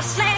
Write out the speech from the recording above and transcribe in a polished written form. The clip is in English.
lost land.